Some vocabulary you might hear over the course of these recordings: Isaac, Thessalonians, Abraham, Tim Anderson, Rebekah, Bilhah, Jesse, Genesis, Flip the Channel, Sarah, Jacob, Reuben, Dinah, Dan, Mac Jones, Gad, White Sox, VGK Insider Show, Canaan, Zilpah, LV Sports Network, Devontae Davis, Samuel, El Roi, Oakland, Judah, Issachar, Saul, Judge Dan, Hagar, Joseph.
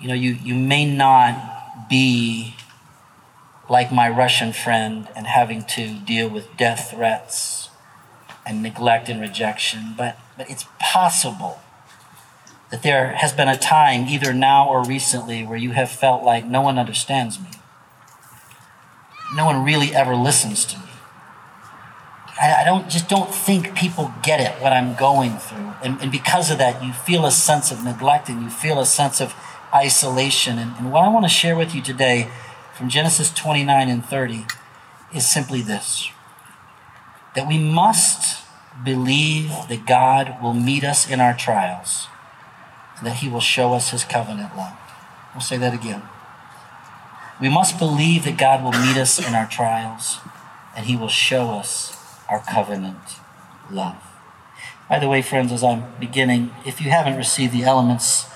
you know, you may not be like my Russian friend and having to deal with death threats and neglect and rejection, but it's possible that there has been a time, either now or recently, where you have felt like no one understands me. No one really ever listens to me. I don't think people get it, what I'm going through. And because of that, you feel a sense of neglect and you feel a sense of isolation. And what I want to share with you today from Genesis 29 and 30 is simply this, that we must believe that God will meet us in our trials, and that he will show us his covenant love. I'll say that again. We must believe that God will meet us in our trials, and he will show us our covenant love. By the way, friends, as I'm beginning, if you haven't received the elements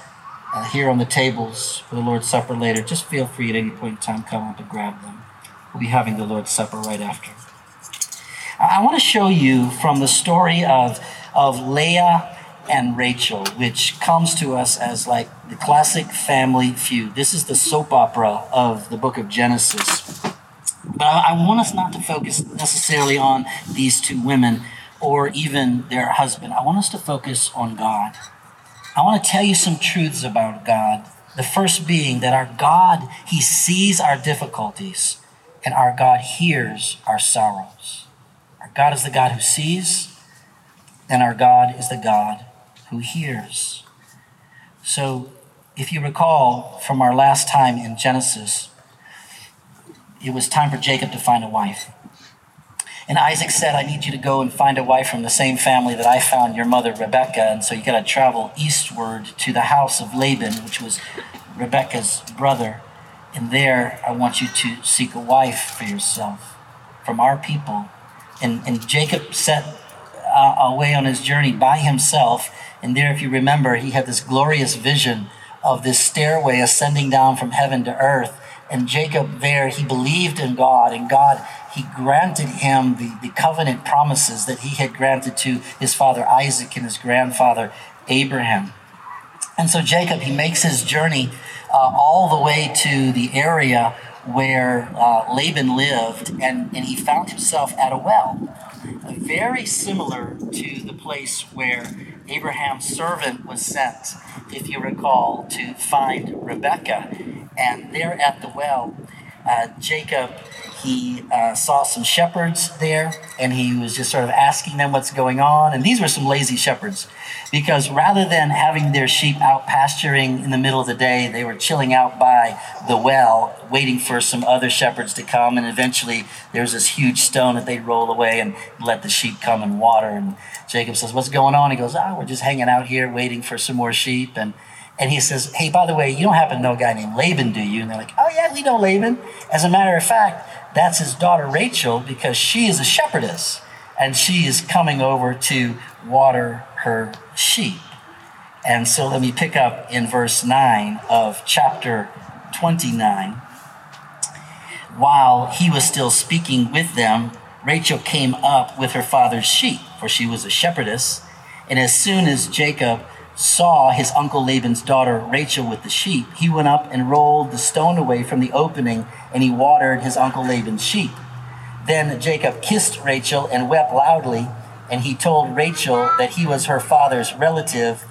here on the tables for the Lord's Supper later, just feel free at any point in time, come up and grab them. We'll be having the Lord's Supper right after. I want to show you from the story of Leah and Rachel, which comes to us as like the classic family feud. This is the soap opera of the book of Genesis. But I want us not to focus necessarily on these two women or even their husband. I want us to focus on God. I want to tell you some truths about God. The first being that our God, he sees our difficulties, and our God hears our sorrows. Our God is the God who sees, and our God is the God who hears. So if you recall from our last time in Genesis, it was time for Jacob to find a wife. And Isaac said, I need you to go and find a wife from the same family that I found your mother, Rebekah. And so you got to travel eastward to the house of Laban, which was Rebekah's brother. And there, I want you to seek a wife for yourself from our people. And Jacob set away on his journey by himself. And there, if you remember, he had this glorious vision of this stairway ascending down from heaven to earth. And Jacob there, he believed in God, and God, he granted him the covenant promises that he had granted to his father Isaac and his grandfather Abraham. And so Jacob, he makes his journey all the way to the area where Laban lived, and he found himself at a well, very similar to the place where Abraham's servant was sent, if you recall, to find Rebekah. And there at the well, Jacob, he saw some shepherds there, and he was just sort of asking them what's going on. And these were some lazy shepherds, because rather than having their sheep out pasturing in the middle of the day, they were chilling out by the well, waiting for some other shepherds to come. And eventually there was this huge stone that they'd roll away and let the sheep come and water. And Jacob says, what's going on? He goes, we're just hanging out here waiting for some more sheep. And he says, hey, by the way, you don't happen to know a guy named Laban, do you? And they're like, oh, yeah, we know Laban. As a matter of fact, that's his daughter Rachel, because she is a shepherdess, and she is coming over to water her sheep. And so let me pick up in verse 9 of chapter 29. While he was still speaking with them, Rachel came up with her father's sheep, for she was a shepherdess. And as soon as Jacob saw his uncle Laban's daughter Rachel with the sheep, he went up and rolled the stone away from the opening, and he watered his uncle Laban's sheep. Then Jacob kissed Rachel and wept loudly, and he told Rachel that he was her father's relative,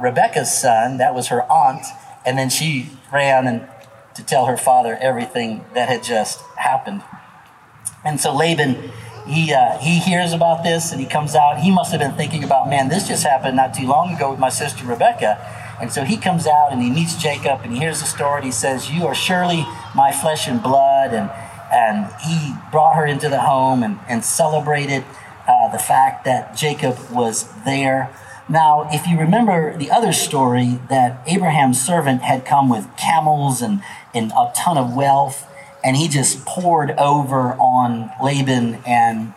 Rebekah's son, that was her aunt, and then she ran to tell her father everything that had just happened. And so Laban, he hears about this, and he comes out. He must have been thinking about, man, this just happened not too long ago with my sister Rebekah. And so he comes out, and he meets Jacob, and he hears the story, and he says, you are surely my flesh and blood. And he brought her into the home and celebrated the fact that Jacob was there. Now, if you remember the other story, that Abraham's servant had come with camels and a ton of wealth, and he just poured over on Laban and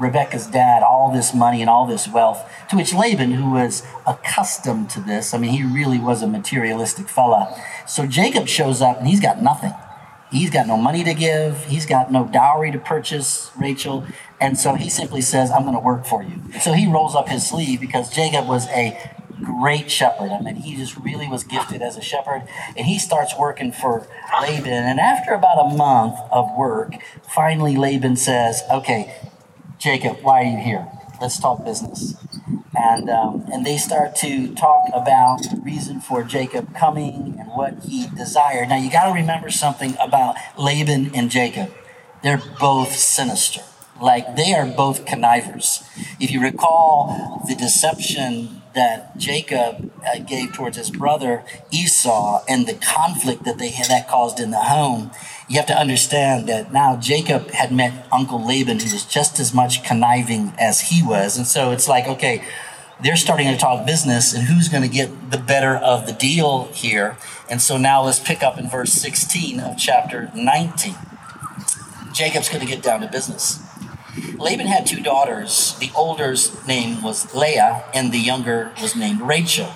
Rebekah's dad all this money and all this wealth, to which Laban, who was accustomed to this, I mean, he really was a materialistic fella. So Jacob shows up, and he's got nothing. He's got no money to give. He's got no dowry to purchase Rachel. And so he simply says, I'm going to work for you. So he rolls up his sleeve, because Jacob was a great shepherd. I mean, he just really was gifted as a shepherd. And he starts working for Laban. And after about a month of work, finally Laban says, okay, Jacob, why are you here? Let's talk business. And they start to talk about the reason for Jacob coming and what he desired. Now, you got to remember something about Laban and Jacob. They're both sinister. Like, they are both connivers. If you recall the deception that Jacob gave towards his brother Esau and the conflict that they had that caused in the home, you have to understand that now Jacob had met Uncle Laban, who was just as much conniving as he was. And so it's like, okay, they're starting to talk business, and who's going to get the better of the deal here? And so now let's pick up in verse 16 of chapter 19. Jacob's going to get down to business. Laban had two daughters. The older's name was Leah, and the younger was named Rachel.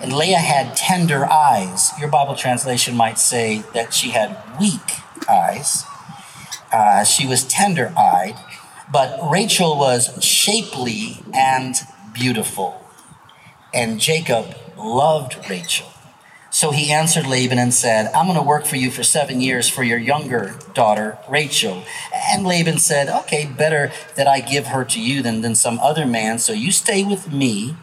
And Leah had tender eyes. Your Bible translation might say that she had weak eyes. She was tender-eyed, but Rachel was shapely and beautiful. And Jacob loved Rachel. So he answered Laban and said, I'm going to work for you for 7 years for your younger daughter, Rachel. And Laban said, okay, better that I give her to you than some other man. So you stay with me.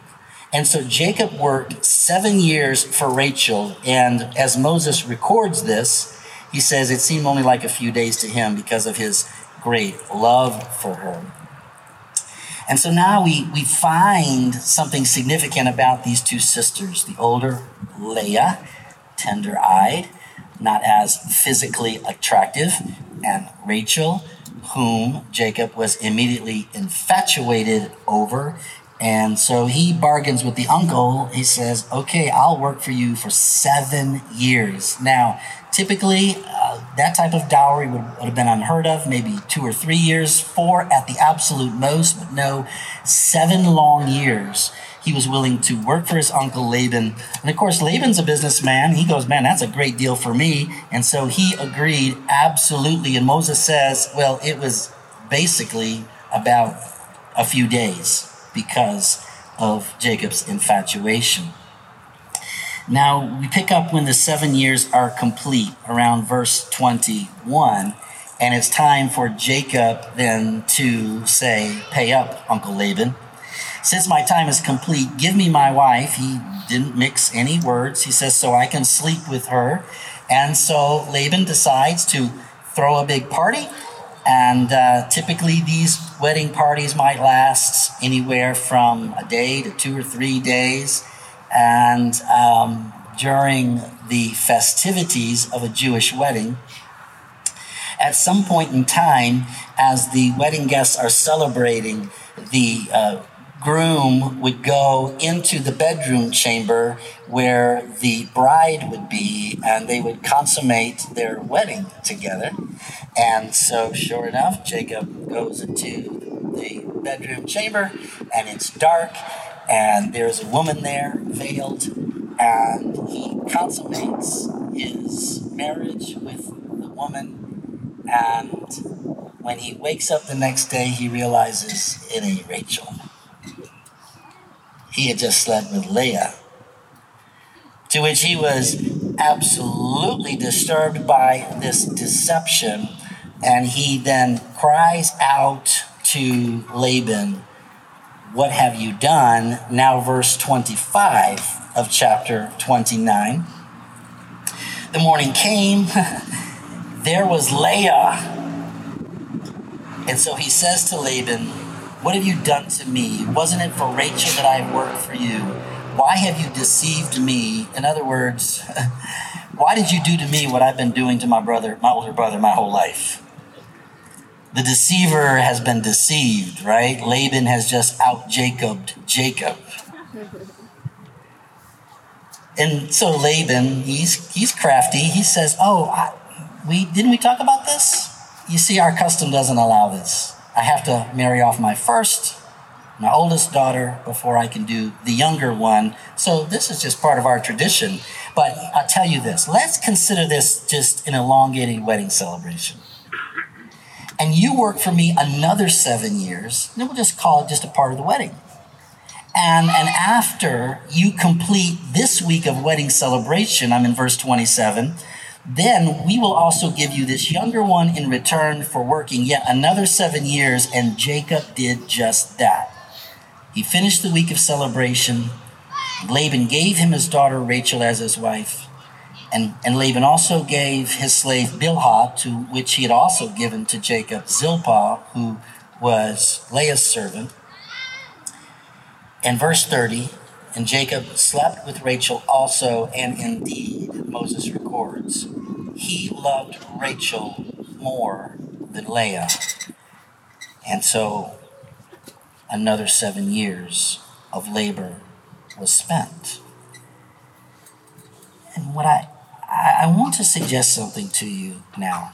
And so Jacob worked 7 years for Rachel. And as Moses records this, he says it seemed only like a few days to him because of his great love for her. And so now we find something significant about these two sisters. The older, Leah, tender-eyed, not as physically attractive, and Rachel, whom Jacob was immediately infatuated over. And so he bargains with the uncle. He says, okay, I'll work for you for 7 years. Now, typically, that type of dowry would have been unheard of, maybe 2 or 3 years, 4 at the absolute most, but no, 7 long years. He was willing to work for his uncle Laban. And of course, Laban's a businessman. He goes, man, that's a great deal for me. And so he agreed absolutely. And Moses says, well, it was basically about a few days because of Jacob's infatuation. Now, we pick up when the 7 years are complete, around verse 21, and it's time for Jacob then to say, pay up, Uncle Laban. Since my time is complete, give me my wife. He didn't mix any words. He says, so I can sleep with her. And so Laban decides to throw a big party. And typically these wedding parties might last anywhere from a day to 2 or 3 days. And during the festivities of a Jewish wedding, at some point in time, as the wedding guests are celebrating, the groom would go into the bedroom chamber where the bride would be, and they would consummate their wedding together. And so sure enough, Jacob goes into the bedroom chamber, and it's dark, and there's a woman there veiled, and he consummates his marriage with the woman. And when he wakes up the next day, he realizes it ain't Rachel. He had just slept with Leah, to which he was absolutely disturbed by this deception. And he then cries out to Laban, what have you done? Now verse 25 of chapter 29. The morning came, there was Leah. And so he says to Laban, what have you done to me? Wasn't it for Rachel that I worked for you? Why have you deceived me? In other words, why did you do to me what I've been doing to my older brother, my whole life? The deceiver has been deceived, right? Laban has just out-Jacobed Jacob. And so Laban, he's crafty. He says, we talk about this? You see, our custom doesn't allow this. I have to marry off my oldest daughter, before I can do the younger one. So this is just part of our tradition. But I'll tell you this, let's consider this just an elongated wedding celebration. And you work for me another 7 years, and then we'll just call it just a part of the wedding. And after you complete this week of wedding celebration, I'm in verse 27, then we will also give you this younger one in return for working yet another 7 years. And Jacob did just that. He finished the week of celebration. Laban gave him his daughter Rachel as his wife. And Laban also gave his slave Bilhah, to which he had also given to Jacob Zilpah, who was Leah's servant. And verse 30, and Jacob slept with Rachel also, and indeed, Moses records, he loved Rachel more than Leah. And so another 7 years of labor was spent. And what I want to suggest something to you now.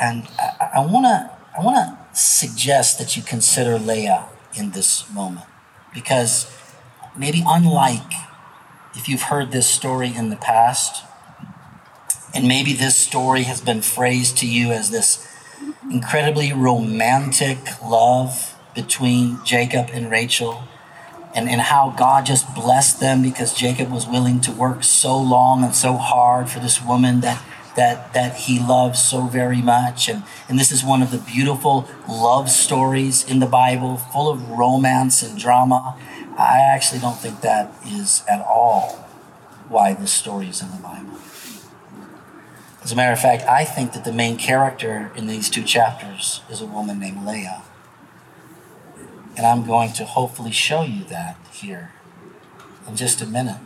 And I want to suggest that you consider Leah in this moment, because maybe unlike if you've heard this story in the past, and maybe this story has been phrased to you as this incredibly romantic love between Jacob and Rachel, and how God just blessed them because Jacob was willing to work so long and so hard for this woman that he loves so very much. And this is one of the beautiful love stories in the Bible, full of romance and drama. I actually don't think that is at all why this story is in the Bible. As a matter of fact, I think that the main character in these two chapters is a woman named Leah. And I'm going to hopefully show you that here in just a minute.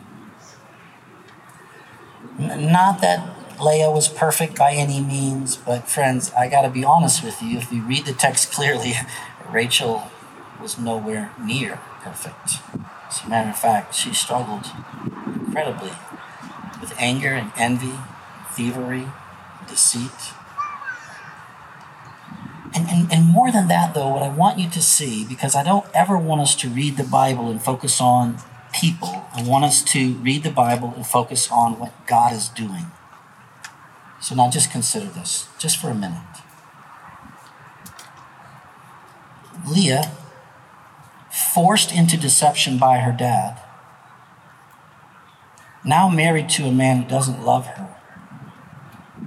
Not that Leah was perfect by any means, but friends, I got to be honest with you. If you read the text clearly, Rachel was nowhere near perfect. As a matter of fact, she struggled incredibly with anger and envy, thievery, deceit. And more than that, though, what I want you to see, because I don't ever want us to read the Bible and focus on people. I want us to read the Bible and focus on what God is doing. So now just consider this, just for a minute. Leah, forced into deception by her dad, now married to a man who doesn't love her.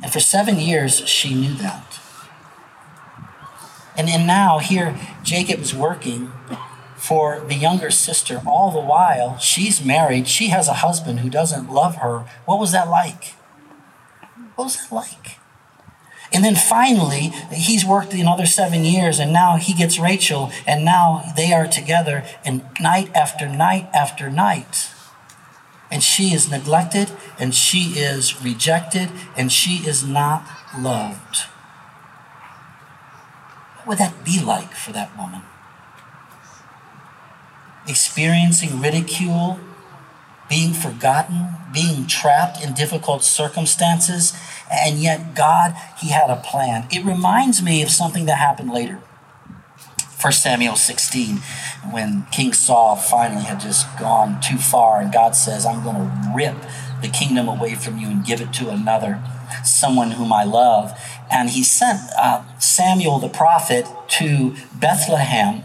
And for 7 years, she knew that. And now here, Jacob is working for the younger sister. All the while, she's married. She has a husband who doesn't love her. What was that like? What was that like? And then finally, he's worked another 7 years, and now he gets Rachel, and now they are together, and night after night after night. And she is neglected, and she is rejected, and she is not loved. What would that be like for that woman? Experiencing ridicule, being forgotten, being trapped in difficult circumstances, and yet God, he had a plan. It reminds me of something that happened later. 1 Samuel 16, when King Saul finally had just gone too far, and God says, I'm going to rip the kingdom away from you and give it to another, someone whom I love. And he sent Samuel the prophet to Bethlehem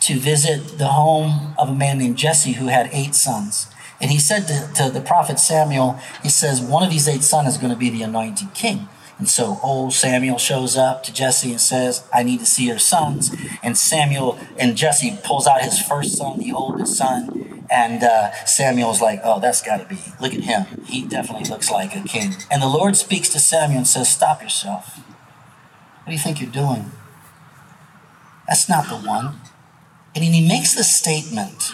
to visit the home of a man named Jesse who had 8 sons. And he said to the prophet Samuel, he says, one of these 8 sons is going to be the anointed king. And so old Samuel shows up to Jesse and says, I need to see your sons. And Jesse pulls out his first son, the oldest son. And Samuel's like, oh, that's got to be. Look at him. He definitely looks like a king. And the Lord speaks to Samuel and says, stop yourself. What do you think you're doing? That's not the one. And he makes this statement.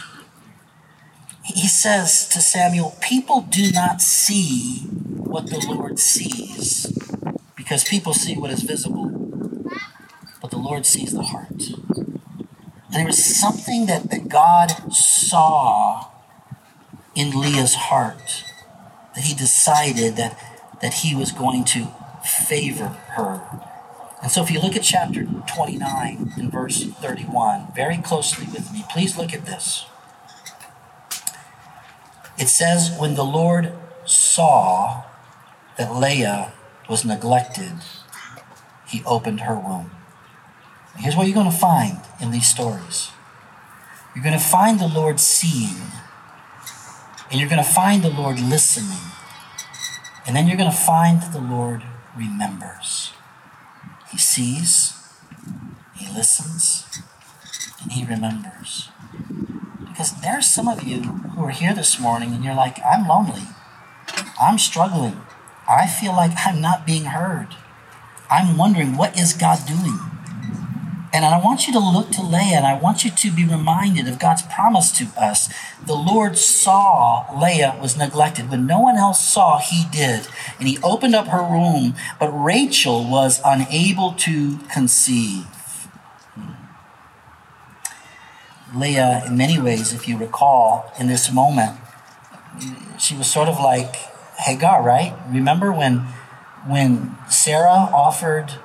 He says to Samuel, people do not see what the Lord sees, because people see what is visible, but the Lord sees the heart. And there was something that God saw in Leah's heart, that he decided that he was going to favor her. And so if you look at chapter 29 and verse 31, very closely with me, please look at this. It says, when the Lord saw that Leah was neglected, he opened her womb. And here's what you're going to find in these stories. You're going to find the Lord seeing, and you're going to find the Lord listening, and then you're going to find that the Lord remembers. He sees, he listens, and he remembers. Because there's some of you who are here this morning and you're like, I'm lonely. I'm struggling. I feel like I'm not being heard. I'm wondering, what is God doing? And I want you to look to Leah, and I want you to be reminded of God's promise to us. The Lord saw Leah was neglected. When no one else saw, he did. And he opened up her womb, but Rachel was unable to conceive. Leah, in many ways, if you recall, in this moment, she was sort of like Hagar, right? Remember when Sarah offered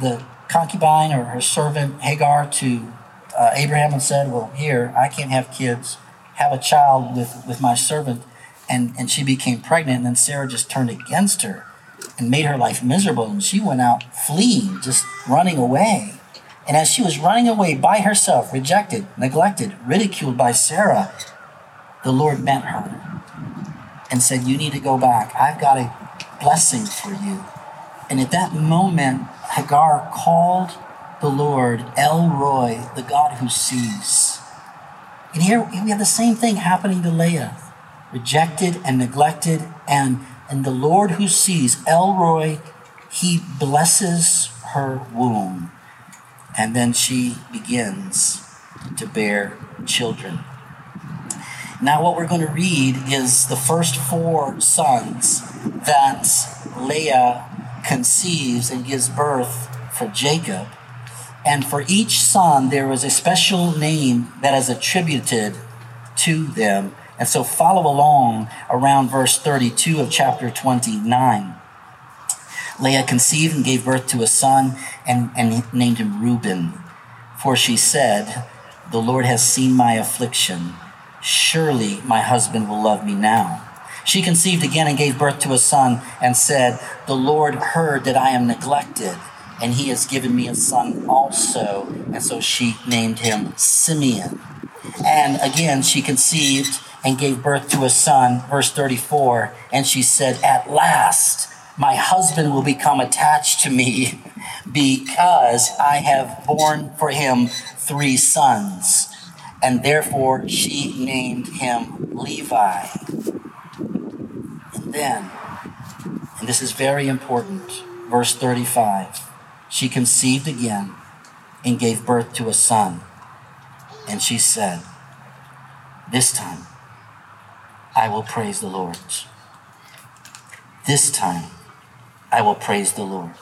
the concubine or her servant Hagar to Abraham and said, well, here, I can't have kids, have a child with my servant. And she became pregnant, and then Sarah just turned against her and made her life miserable. And she went out fleeing, just running away. And as she was running away by herself, rejected, neglected, ridiculed by Sarah, the Lord met her and said, you need to go back. I've got a blessing for you. And at that moment, Hagar called the Lord El Roi, the God who sees. And here we have the same thing happening to Leah, rejected and neglected. And the Lord who sees, El Roi, he blesses her womb. And then she begins to bear children. Now what we're going to read is the first 4 sons that Leah conceives and gives birth for Jacob. And for each son, there was a special name that is attributed to them. And so follow along around verse 32 of chapter 29. Leah conceived and gave birth to a son and named him Reuben. For she said, the Lord has seen my affliction. Surely my husband will love me now. She conceived again and gave birth to a son and said, the Lord heard that I am neglected, and he has given me a son also. And so she named him Simeon. And again, she conceived and gave birth to a son, verse 34. And she said, at last, my husband will become attached to me because I have borne for him 3 sons. And therefore she named him Levi. And then, and this is very important, verse 35, she conceived again and gave birth to a son. And she said, this time I will praise the Lord. This time I will praise the Lord.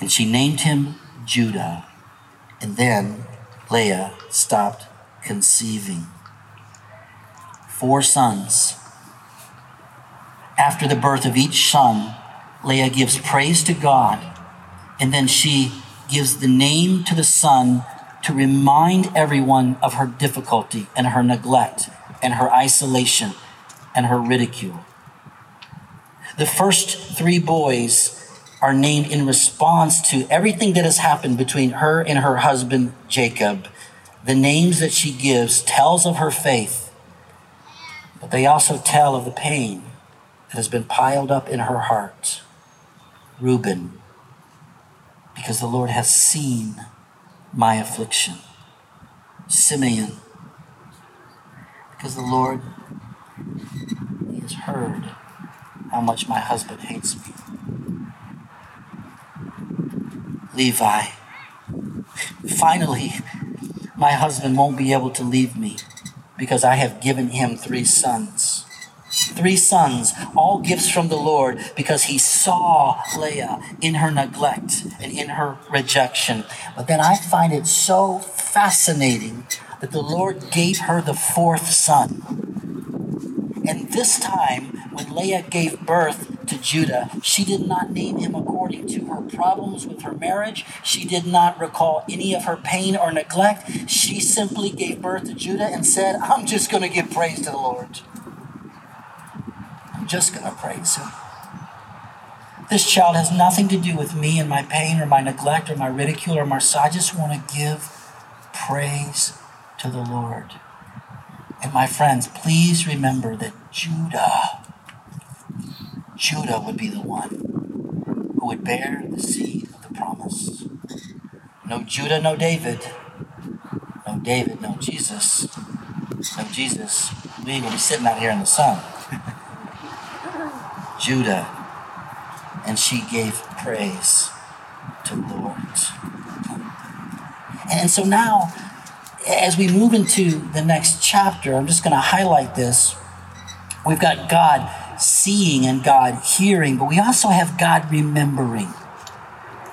And she named him Judah. And then Leah stopped conceiving. 4 sons. After the birth of each son, Leah gives praise to God. And then she gives the name to the son to remind everyone of her difficulty and her neglect and her isolation and her ridicule. The first 3 boys are named in response to everything that has happened between her and her husband, Jacob. The names that she gives tells of her faith, but they also tell of the pain that has been piled up in her heart. Reuben, because the Lord has seen my affliction. Simeon, because the Lord has heard how much my husband hates me. Levi, finally, my husband won't be able to leave me because I have given him 3 sons. 3 sons, all gifts from the Lord, because he saw Leah in her neglect and in her rejection. But then I find it so fascinating that the Lord gave her the 4th son. And this time, when Leah gave birth to Judah, she did not name him according to her problems with her marriage. She did not recall any of her pain or neglect. She simply gave birth to Judah and said, I'm just going to give praise to the Lord. I'm just going to praise him. This child has nothing to do with me and my pain or my neglect or my ridicule or my, I just want to give praise to the Lord. And my friends, please remember that Judah would be the one who would bear the seed of the promise. No Judah, no David. No David, no Jesus. No Jesus, we ain't going to be sitting out here in the sun. Judah, and she gave praise to the Lord. And so now, as we move into the next chapter, I'm just going to highlight this. We've got God seeing and God hearing, but we also have God remembering.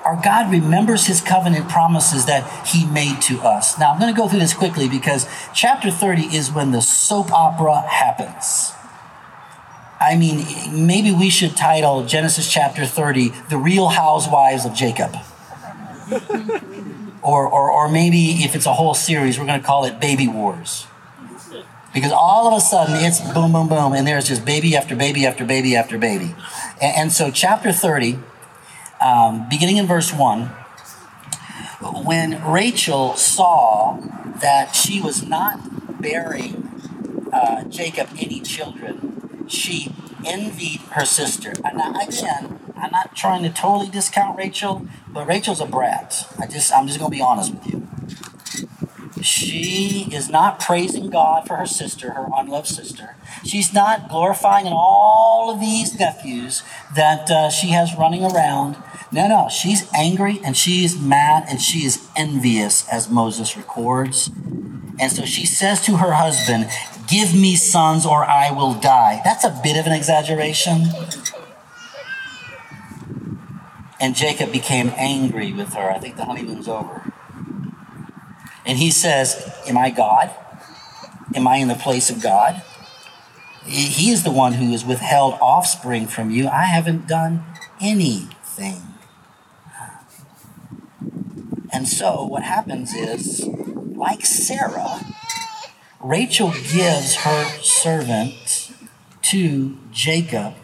Our God remembers his covenant promises that he made to us. Now, I'm going to go through this quickly because chapter 30 is when the soap opera happens. I mean, maybe we should title Genesis chapter 30, The Real Housewives of Jacob. Or maybe if it's a whole series, we're going to call it Baby Wars. Because all of a sudden, it's boom, boom, boom, and there's just baby after baby after baby after baby. And so chapter 30, beginning in verse 1, when Rachel saw that she was not bearing Jacob any children, she envied her sister. And now, again, I'm not trying to totally discount Rachel, but Rachel's a brat. I'm just going to be honest with you. She is not praising God for her sister, her unloved sister. She's not glorifying in all of these nephews that she has running around. No, she's angry and she's mad and she is envious, as Moses records. And so she says to her husband, "Give me sons or I will die." That's a bit of an exaggeration. And Jacob became angry with her. I think the honeymoon's over. And he says, "Am I God? Am I in the place of God? He is the one who has withheld offspring from you. I haven't done anything." And so what happens is, like Sarah, Rachel gives her servant to Jacob,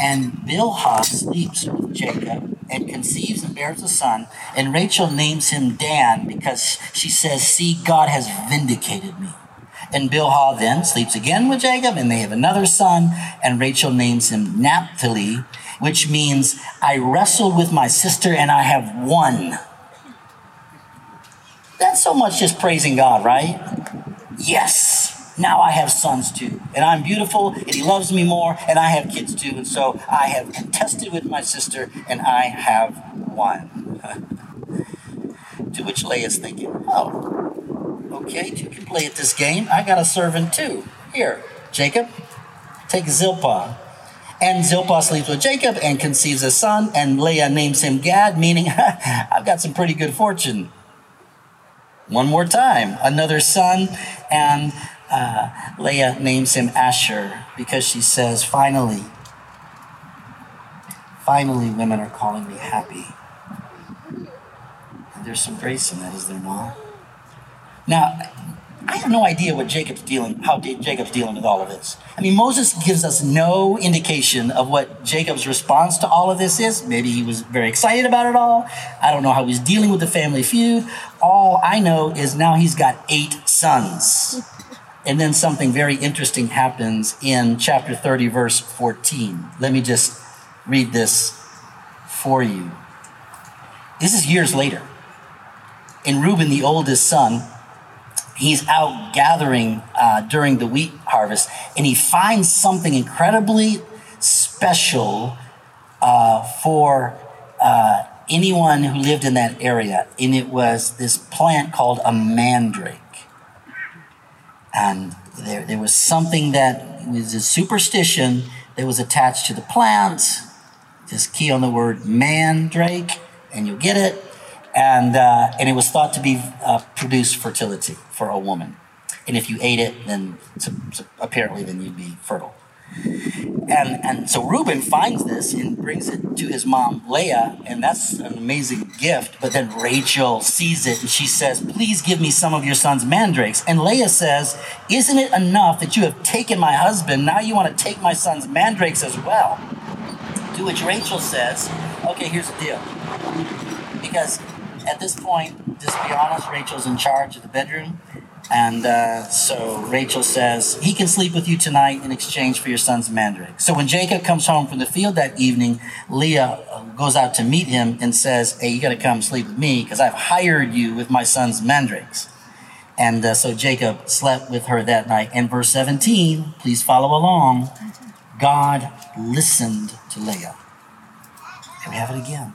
and Bilhah sleeps with Jacob and conceives and bears a son. And Rachel names him Dan because she says, "See, God has vindicated me." And Bilhah then sleeps again with Jacob, and they have another son. And Rachel names him Naphtali, which means, "I wrestled with my sister and I have won." That's so much just praising God, right? Yes. Now I have sons too, and I'm beautiful, and he loves me more, and I have kids too, and so I have contested with my sister, and I have won. To which Leah's thinking, "Oh, okay, you can play at this game. I got a servant too. Here, Jacob, take Zilpah." And Zilpah sleeps with Jacob and conceives a son, and Leah names him Gad, meaning, "I've got some pretty good fortune." One more time, another son, and Leah names him Asher because she says, finally women are calling me happy. And there's some grace in that, is there not? Now, I have no idea what how Jacob's dealing with all of this. I mean, Moses gives us no indication of what Jacob's response to all of this is. Maybe he was very excited about it all. I don't know how he's dealing with the family feud. All I know is now he's got 8 sons. And then something very interesting happens in chapter 30, verse 14. Let me just read this for you. This is years later. And Reuben, the oldest son, he's out gathering during the wheat harvest, and he finds something incredibly special for anyone who lived in that area. And it was this plant called a mandrake. And there was something that was a superstition that was attached to the plant. Just key on the word mandrake, and you'll get it. And it was thought to be produce fertility for a woman. And if you ate it, then apparently you'd be fertile. And so Reuben finds this and brings it to his mom, Leah, and that's an amazing gift. But then Rachel sees it and she says, "Please give me some of your son's mandrakes." And Leah says, "Isn't it enough that you have taken my husband? Now you want to take my son's mandrakes as well?" To which Rachel says, "Okay, here's the deal." Because at this point, just be honest, Rachel's in charge of the bedroom. And so Rachel says, he can sleep with you tonight in exchange for your son's mandrake. So when Jacob comes home from the field that evening, Leah goes out to meet him and says, hey, you got to come sleep with me because I've hired you with my son's mandrakes. And so Jacob slept with her that night. And verse 17, please follow along. God listened to Leah. Here we have it again.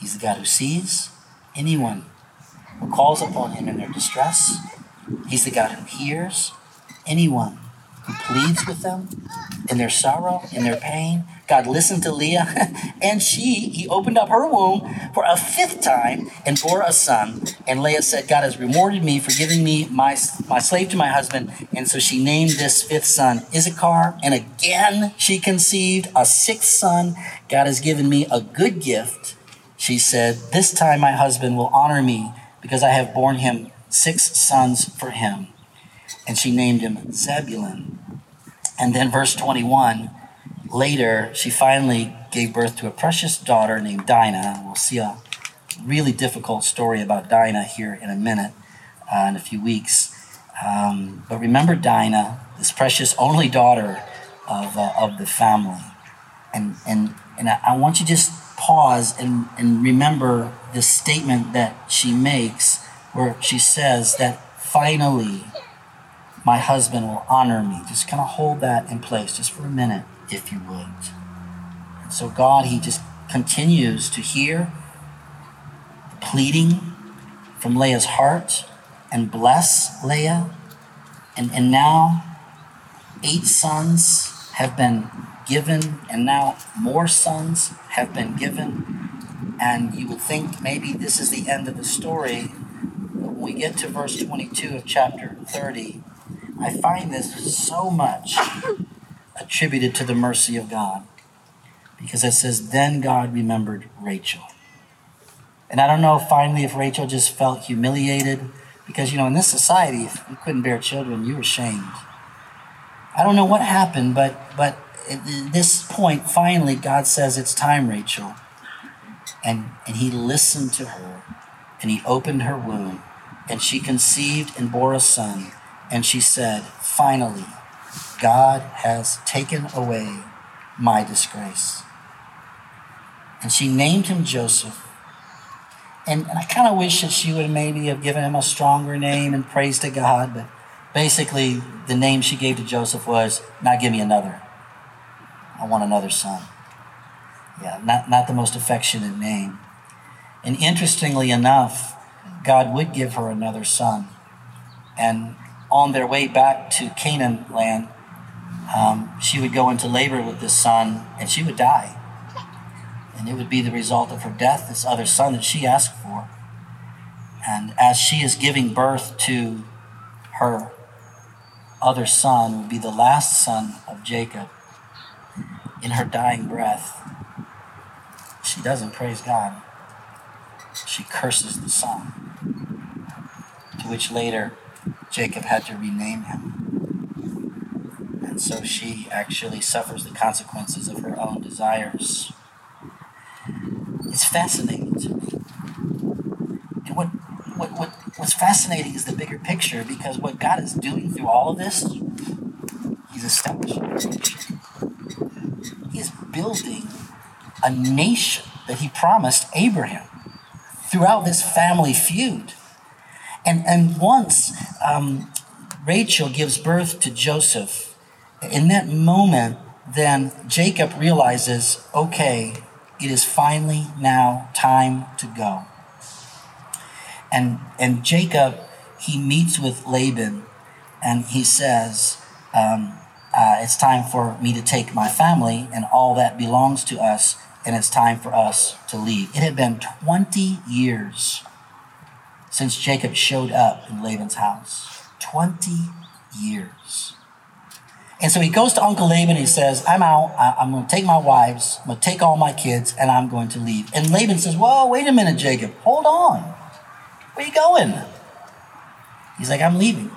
He's the God who sees anyone who calls upon him in their distress. He's the God who hears anyone who pleads with them in their sorrow, in their pain. God listened to Leah, and he opened up her womb for a fifth time and bore a son. And Leah said, God has rewarded me for giving me my slave to my husband. And so she named this fifth son Issachar. And again, she conceived a sixth son. God has given me a good gift. She said, this time my husband will honor me because I have borne him six sons for him. And she named him Zebulun. And then verse 21, later, she finally gave birth to a precious daughter named Dinah. We'll see a really difficult story about Dinah here in a minute, in a few weeks. But remember Dinah, this precious only daughter of the family. And I want you to just pause and remember this statement that she makes where she says that finally my husband will honor me. Just kind of hold that in place just for a minute, if you would. And so God, he just continues to hear the pleading from Leah's heart and bless Leah. And now 8 sons have been given, and now more sons have been given. And you would think maybe this is the end of the story. When we get to verse 22 of chapter 30, I find this so much attributed to the mercy of God, because it says, then God remembered Rachel. And I don't know finally if Rachel just felt humiliated, because, you know, in this society, if you couldn't bear children, you were shamed. I don't know what happened, but at this point, finally, God says, it's time, Rachel. And he listened to her, and he opened her womb, and she conceived and bore a son. And she said, finally, God has taken away my disgrace. And she named him Joseph. And I kind of wish that she would maybe have given him a stronger name and praise to God. But basically, the name she gave to Joseph was, now give me another. I want another son. Yeah, not the most affectionate name. And interestingly enough, God would give her another son. And on their way back to Canaan land, she would go into labor with this son, and she would die. And it would be the result of her death, this other son that she asked for. And as she is giving birth to her other son, would be the last son of Jacob, in her dying breath, she doesn't praise God. She curses the son, to which later Jacob had to rename him. And so she actually suffers the consequences of her own desires. It's fascinating to me. And what's fascinating is the bigger picture, because what God is doing through all of this, he's establishing a nation. He's building a nation that he promised Abraham throughout this family feud. And once Rachel gives birth to Joseph, in that moment, then Jacob realizes, okay, it is finally now time to go. And Jacob, he meets with Laban, and he says, it's time for me to take my family and all that belongs to us, and it's time for us to leave. It had been 20 years since Jacob showed up in Laban's house. 20 years. And so he goes to Uncle Laban, he says, I'm out, I'm going to take my wives, I'm going to take all my kids, and I'm going to leave. And Laban says, well, wait a minute, Jacob, hold on. Where are you going? He's like, I'm leaving.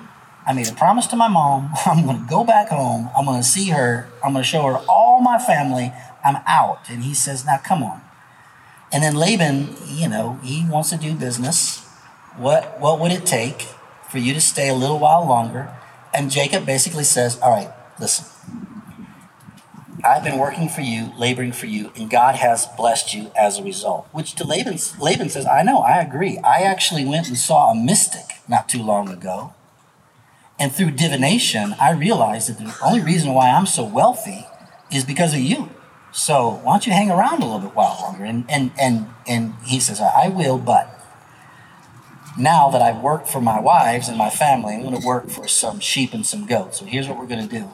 I made a promise to my mom. I'm going to go back home. I'm going to see her. I'm going to show her all my family. I'm out. And he says, now come on. And then Laban, you know, he wants to do business. What would it take for you to stay a little while longer. And Jacob basically says, all right, listen, I've been working for you, laboring for you, and God has blessed you as a result. Which to Laban says, I know, I agree. I actually went and saw a mystic not too long ago. And through divination, I realized that the only reason why I'm so wealthy is because of you. So why don't you hang around a little bit while longer? And he says, I will, but now that I've worked for my wives and my family, I'm going to work for some sheep and some goats. So here's what we're going to do.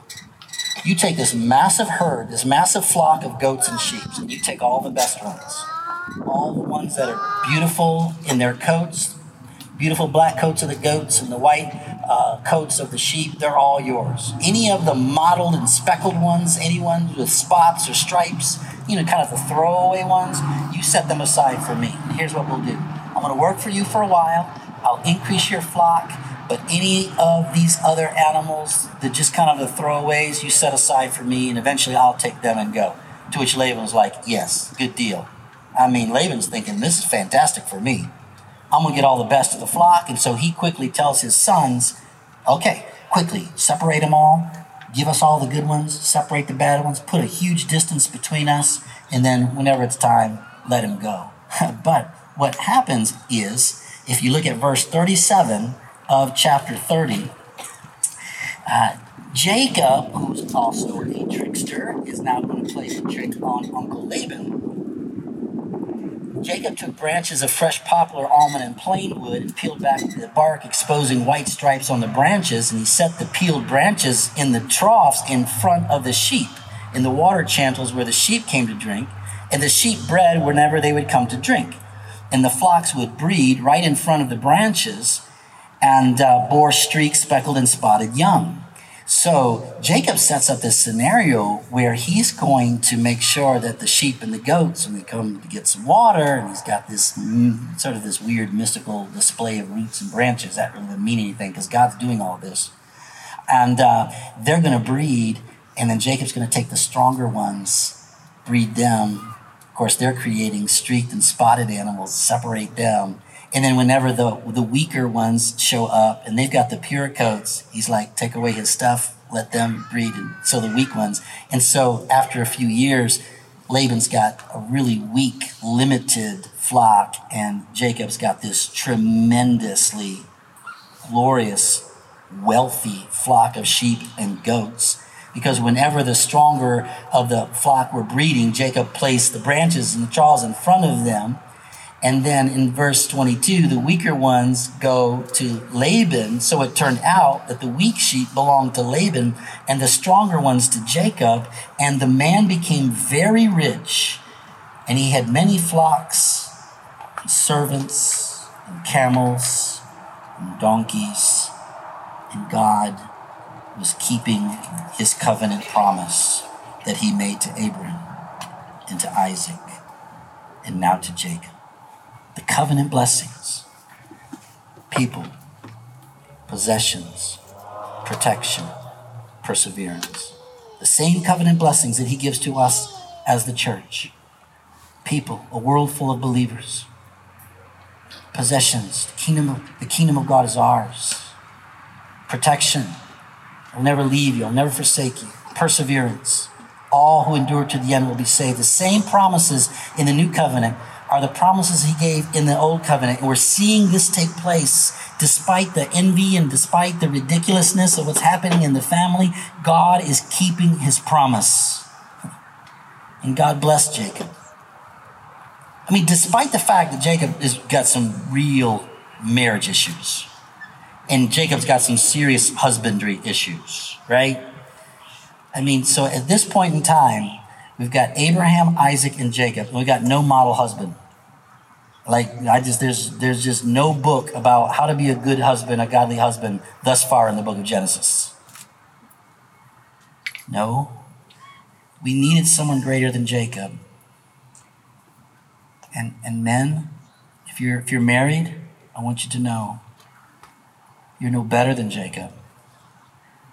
You take this massive herd, this massive flock of goats and sheep, and you take all the best ones, all the ones that are beautiful in their coats, beautiful black coats of the goats and the white coats of the sheep, they're all yours. Any of the mottled and speckled ones, any ones with spots or stripes, you know, kind of the throwaway ones, you set them aside for me. And here's what we'll do. I'm going to work for you for a while. I'll increase your flock. But any of these other animals that just kind of the throwaways, you set aside for me, and eventually I'll take them and go. To which Laban's like, yes, good deal. I mean, Laban's thinking, this is fantastic for me. I'm going to get all the best of the flock. And so he quickly tells his sons, okay, quickly, separate them all. Give us all the good ones. Separate the bad ones. Put a huge distance between us. And then whenever it's time, let them go. But what happens is, if you look at verse 37 of chapter 30, Jacob, who's also a trickster, is now going to play some trick on Uncle Laban. Jacob took branches of fresh poplar, almond, and plane wood and peeled back the bark, exposing white stripes on the branches, and he set the peeled branches in the troughs in front of the sheep, in the water channels where the sheep came to drink, and the sheep bred whenever they would come to drink. And the flocks would breed right in front of the branches and bore streaked, speckled, and spotted young. So Jacob sets up this scenario where he's going to make sure that the sheep and the goats, when they come to get some water, and he's got this sort of this weird mystical display of roots and branches. That really doesn't mean anything because God's doing all this. And they're going to breed, and then Jacob's going to take the stronger ones, breed them. Of course, they're creating streaked and spotted animals, separate them. And then whenever the weaker ones show up and they've got the pure coats, he's like, take away his stuff, let them breed, and so the weak ones. And so after a few years, Laban's got a really weak, limited flock, and Jacob's got this tremendously glorious, wealthy flock of sheep and goats. Because whenever the stronger of the flock were breeding, Jacob placed the branches and the troughs in front of them. And then in verse 22, the weaker ones go to Laban. So it turned out that the weak sheep belonged to Laban and the stronger ones to Jacob. And the man became very rich, and he had many flocks, and servants, and camels, and donkeys, and God was keeping his covenant promise that he made to Abraham and to Isaac and now to Jacob. The covenant blessings, people, possessions, protection, perseverance. The same covenant blessings that he gives to us as the church. People, a world full of believers. Possessions, the kingdom of God is ours. Protection, I'll never leave you. I'll never forsake you. Perseverance. All who endure to the end will be saved. The same promises in the new covenant are the promises he gave in the old covenant. And we're seeing this take place despite the envy and despite the ridiculousness of what's happening in the family. God is keeping his promise. And God blessed Jacob. I mean, despite the fact that Jacob has got some real marriage issues. And Jacob's got some serious husbandry issues, right? I mean, so at this point in time, we've got Abraham, Isaac, and Jacob. And we've got no model husband. Like, there's just no book about how to be a good husband, a godly husband, thus far in the book of Genesis. No. We needed someone greater than Jacob. And men, if you're married, I want you to know, you're no better than Jacob,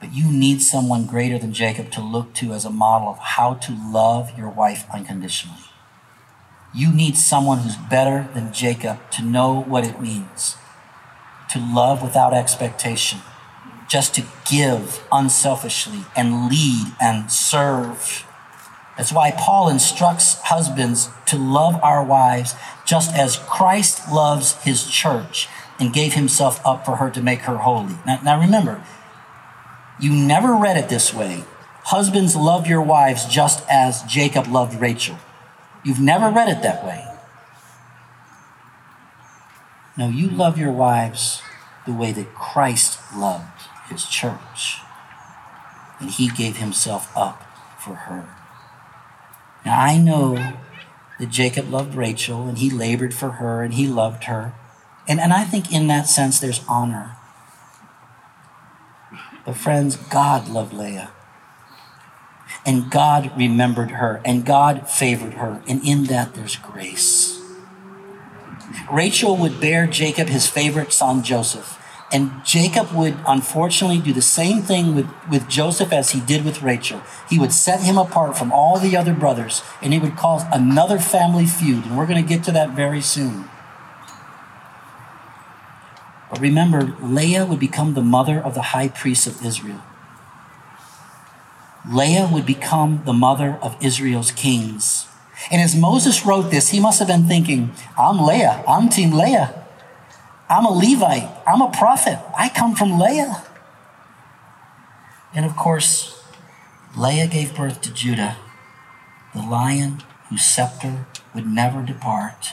but you need someone greater than Jacob to look to as a model of how to love your wife unconditionally. You need someone who's better than Jacob to know what it means to love without expectation, just to give unselfishly and lead and serve. That's why Paul instructs husbands to love our wives just as Christ loves his church and gave himself up for her to make her holy. Now remember, you never read it this way. Husbands, love your wives just as Jacob loved Rachel. You've never read it that way. No, you love your wives the way that Christ loved his church, and he gave himself up for her. Now, I know that Jacob loved Rachel, and he labored for her, and he loved her. And I think in that sense, there's honor. But friends, God loved Leah. And God remembered her, and God favored her, and in that there's grace. Rachel would bear Jacob his favorite son, Joseph, and Jacob would unfortunately do the same thing with Joseph as he did with Rachel. He would set him apart from all the other brothers, and it would cause another family feud, and we're going to get to that very soon. But remember, Leah would become the mother of the high priest of Israel. Leah would become the mother of Israel's kings. And as Moses wrote this, he must have been thinking, I'm Leah, I'm Team Leah. I'm a Levite, I'm a prophet, I come from Leah. And of course, Leah gave birth to Judah, the lion whose scepter would never depart.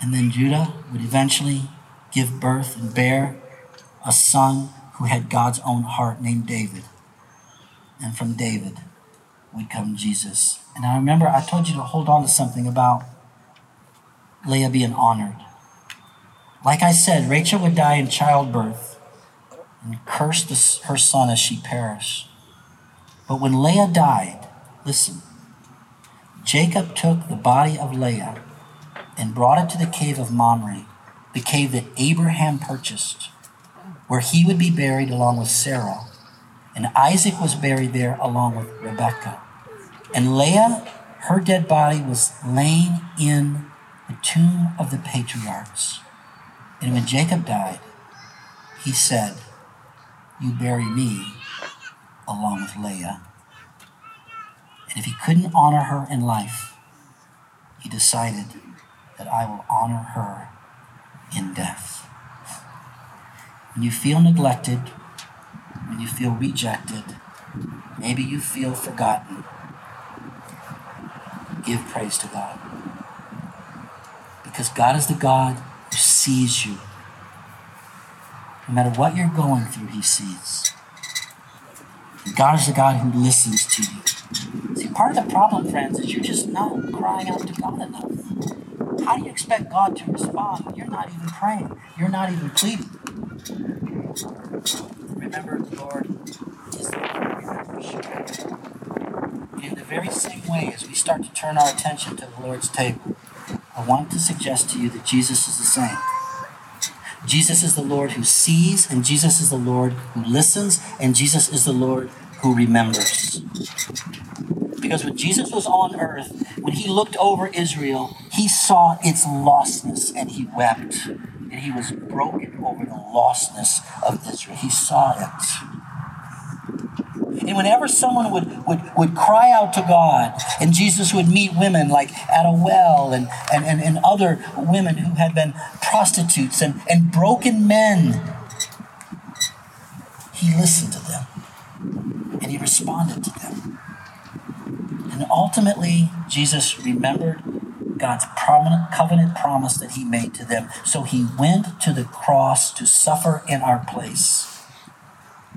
And then Judah would eventually give birth and bear a son who had God's own heart named David. And from David would come Jesus. And I remember I told you to hold on to something about Leah being honored. Like I said, Rachel would die in childbirth and curse her son as she perished. But when Leah died, listen, Jacob took the body of Leah and brought it to the cave of Mamre, the cave that Abraham purchased, where he would be buried along with Sarah. And Isaac was buried there along with Rebekah. And Leah, her dead body was laid in the tomb of the patriarchs. And when Jacob died, he said, you bury me along with Leah. And if he couldn't honor her in life, he decided that I will honor her in death. When you feel neglected, when you feel rejected, maybe you feel forgotten, give praise to God. Because God is the God who sees you. No matter what you're going through, he sees. And God is the God who listens to you. See, part of the problem, friends, is you're just not crying out to God enough. How do you expect God to respond when you're not even praying? You're not even pleading. Remember, the Lord is the one who remembers. In the very same way, as we start to turn our attention to the Lord's table, I want to suggest to you that Jesus is the same. Jesus is the Lord who sees, and Jesus is the Lord who listens, and Jesus is the Lord who remembers. Because when Jesus was on earth, when he looked over Israel, he saw its lostness, and he wept. And he was broken over the lostness of Israel. He saw it. And whenever someone would cry out to God, and Jesus would meet women like at a well and other women who had been prostitutes and broken men, he listened to them and he responded to them. And ultimately, Jesus remembered God's permanent covenant promise that he made to them. So he went to the cross to suffer in our place,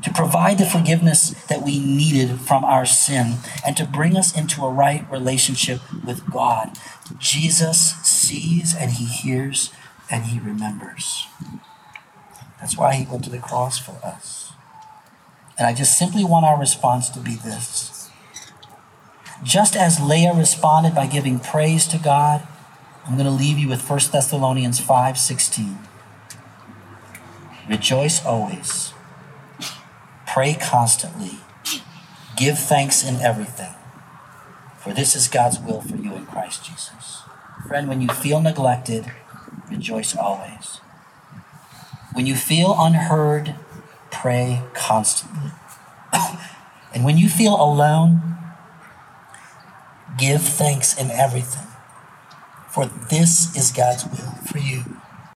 to provide the forgiveness that we needed from our sin, and to bring us into a right relationship with God. Jesus sees and he hears and he remembers. That's why he went to the cross for us. And I just simply want our response to be this. Just as Leah responded by giving praise to God, I'm going to leave you with 1 Thessalonians 5:16. Rejoice always, pray constantly, give thanks in everything, for this is God's will for you in Christ Jesus. Friend, when you feel neglected, rejoice always. When you feel unheard, pray constantly. And when you feel alone, give thanks in everything, for this is God's will for you